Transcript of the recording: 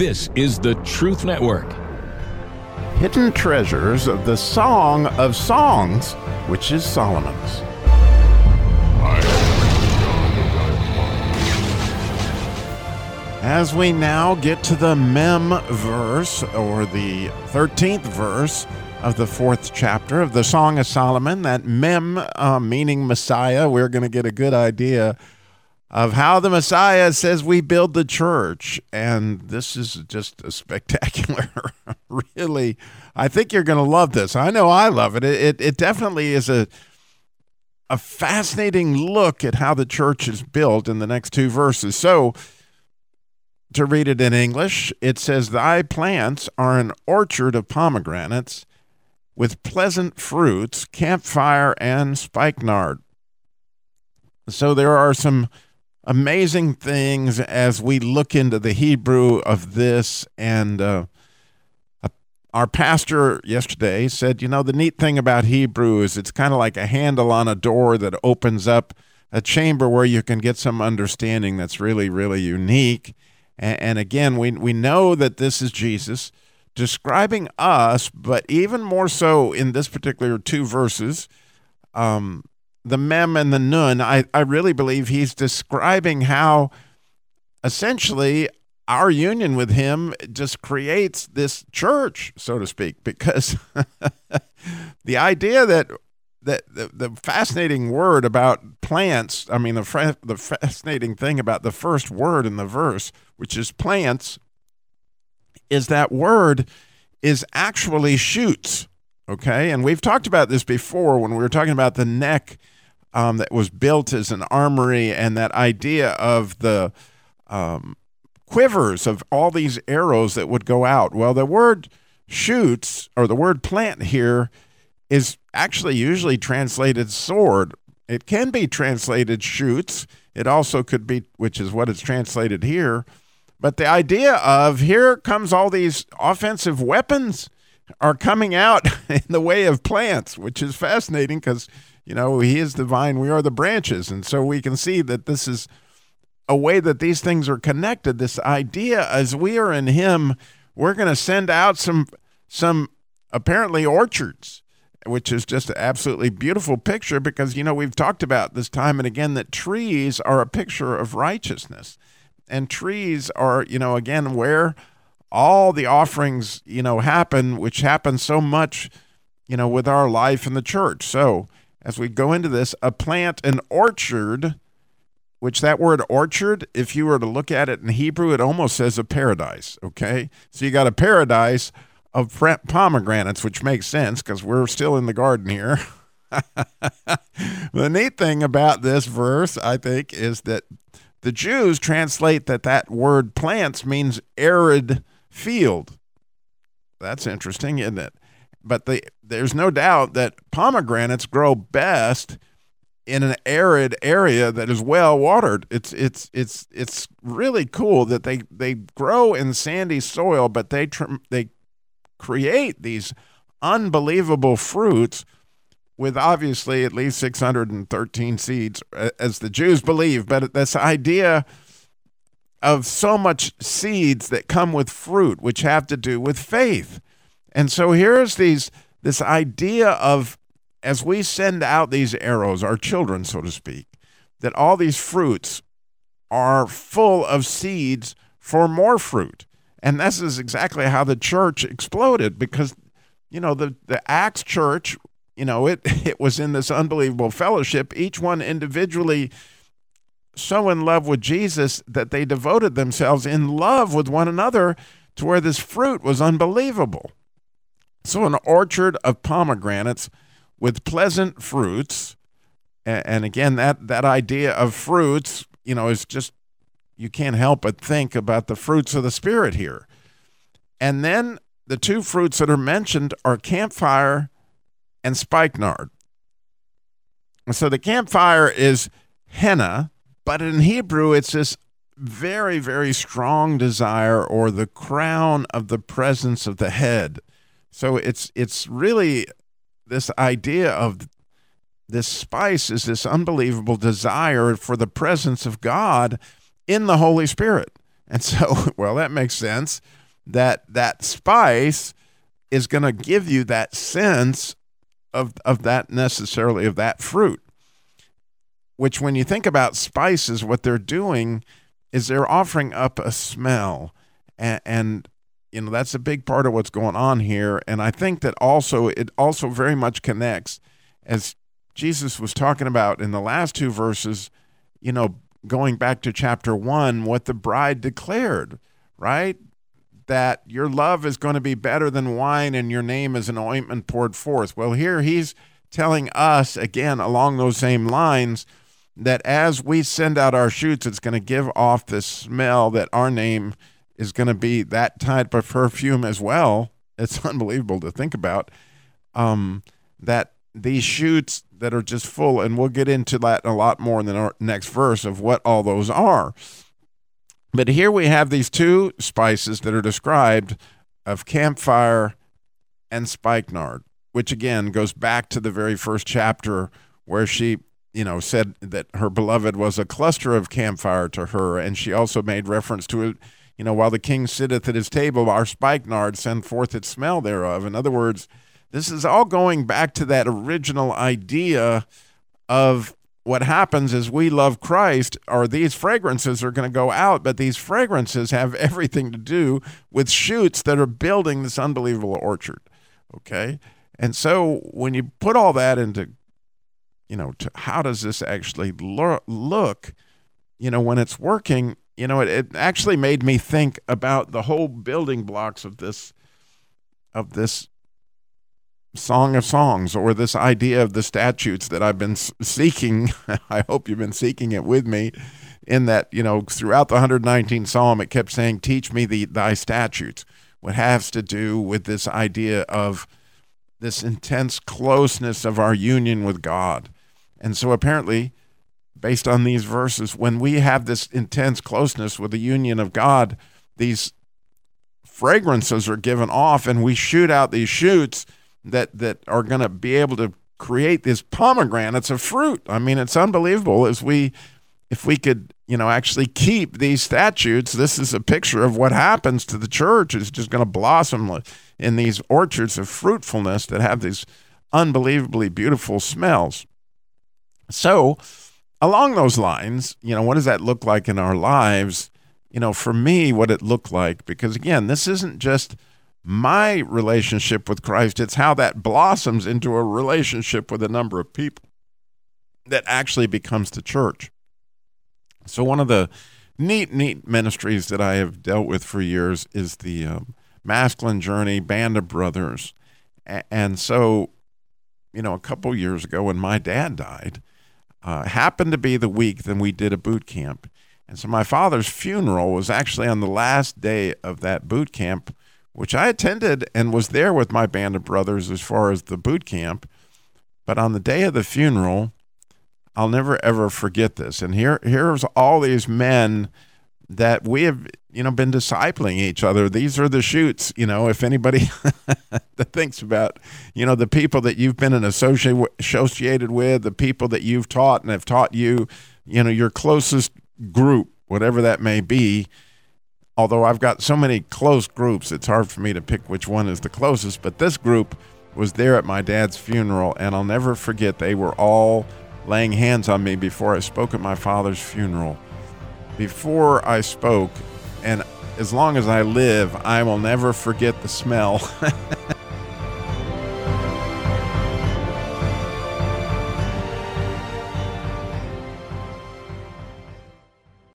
This is the Truth Network. Hidden treasures of the Song of Songs, which is Solomon's. As we now get to the mem verse, or the 13th verse of the 4th chapter of the Song of Solomon, that mem meaning Messiah, we're going to get a good idea of how the Messiah says we build the church. And this is just a spectacular, really, I think you're going to love this. I know I love it. It definitely is a fascinating look at how the church is built in the next two verses. So, to read it in English, it says, "Thy plants are an orchard of pomegranates with pleasant fruits, camphire and spikenard." So there are some amazing things as we look into the Hebrew of this. And our pastor yesterday said, you know, the neat thing about Hebrew is it's kind of like a handle on a door that opens up a chamber where you can get some understanding that's really, really unique. And again, we know that this is Jesus describing us, but even more so in this particular two verses, the mem and the nun, I really believe he's describing how essentially our union with him just creates this church, so to speak, because the idea that the fascinating word about plants, I mean, the fascinating thing about the first word in the verse, which is plants, is that word is actually shoots, okay? And we've talked about this before when we were talking about the neck that was built as an armory, and that idea of the quivers of all these arrows that would go out. Well, the word shoots, or the word plant here, is actually usually translated sword. It can be translated shoots. It also could be, which is what it's translated here. But the idea of here comes all these offensive weapons are coming out in the way of plants, which is fascinating because, you know, he is the vine, we are the branches. And so we can see that this is a way that these things are connected. This idea, as we are in him, we're going to send out some apparently orchards, which is just an absolutely beautiful picture because, you know, we've talked about this time and again that trees are a picture of righteousness. And trees are, you know, again, where all the offerings, you know, happen, which happens so much, you know, with our life in the church. So as we go into this, a plant, an orchard, which that word orchard, if you were to look at it in Hebrew, it almost says a paradise, okay? So you got a paradise of pomegranates, which makes sense because we're still in the garden here. The neat thing about this verse, I think, is that the Jews translate that word plants means arid field. That's interesting, isn't it? But there's no doubt that pomegranates grow best in an arid area that is well watered. It's really cool that they grow in sandy soil, but they create these unbelievable fruits with obviously at least 613 seeds, as the Jews believe. But this idea of so much seeds that come with fruit, which have to do with faith. And so here's this idea of, as we send out these arrows, our children, so to speak, that all these fruits are full of seeds for more fruit. And this is exactly how the church exploded because, you know, the Acts church, you know, it was in this unbelievable fellowship, each one individually so in love with Jesus that they devoted themselves in love with one another to where this fruit was unbelievable. So an orchard of pomegranates with pleasant fruits, and again, that idea of fruits, you know, is just, you can't help but think about the fruits of the Spirit here. And then the two fruits that are mentioned are camphire and spikenard. So the camphire is henna, but in Hebrew it's this very, very strong desire, or the crown of the presence of the head. So it's really this idea of this spice is this unbelievable desire for the presence of God in the Holy Spirit. And so, well, that makes sense that that spice is going to give you that sense of that necessarily of that fruit, which when you think about spices, what they're doing is they're offering up a smell. And you know, that's a big part of what's going on here. And I think that also it also very much connects, as Jesus was talking about in the last two verses, you know, going back to chapter 1, what the bride declared, right? That your love is going to be better than wine and your name is an ointment poured forth. Well, here he's telling us, again, along those same lines, that as we send out our shoots, it's going to give off this smell that our name is going to be that type of perfume as well. It's unbelievable to think about that these shoots that are just full, and we'll get into that a lot more in the next verse of what all those are. But here we have these two spices that are described of camphire and spikenard, which again goes back to the very first chapter where she, you know, said that her beloved was a cluster of camphire to her. And she also made reference to it, you know, while the king sitteth at his table, our spikenard send forth its smell thereof. In other words, this is all going back to that original idea of what happens is we love Christ, or these fragrances are going to go out, but these fragrances have everything to do with shoots that are building this unbelievable orchard, okay? And so when you put all that into, you know, to how does this actually look, you know, when it's working, you know, it actually made me think about the whole building blocks of this Song of Songs, or this idea of the statutes that I've been seeking. I hope you've been seeking it with me, in that, you know, throughout the 119th Psalm, it kept saying, teach me thy statutes. What has to do with this idea of this intense closeness of our union with God. And so apparently, based on these verses, when we have this intense closeness with the union of God, these fragrances are given off, and we shoot out these shoots that are going to be able to create this pomegranates of fruit. I mean, it's unbelievable. If we could, you know, actually keep these statutes, this is a picture of what happens to the church. It's just going to blossom in these orchards of fruitfulness that have these unbelievably beautiful smells. So along those lines, you know, what does that look like in our lives? You know, for me, what it looked like, because again, this isn't just my relationship with Christ, it's how that blossoms into a relationship with a number of people that actually becomes the church. So one of the neat ministries that I have dealt with for years is the Masculine Journey Band of Brothers. And so, you know, a couple years ago when my dad died, happened to be the week that we did a boot camp. And so my father's funeral was actually on the last day of that boot camp, which I attended and was there with my band of brothers as far as the boot camp. But on the day of the funeral, I'll never, ever forget this. And here's all these men that we have, you know, been discipling each other. These are the shoots, you know, if anybody that thinks about, you know, the people that you've been associated with, the people that you've taught and have taught you, you know, your closest group, whatever that may be. Although I've got so many close groups, it's hard for me to pick which one is the closest. But this group was there at my dad's funeral, and I'll never forget, they were all laying hands on me before I spoke at my father's funeral. Before I spoke, and as long as I live, I will never forget the smell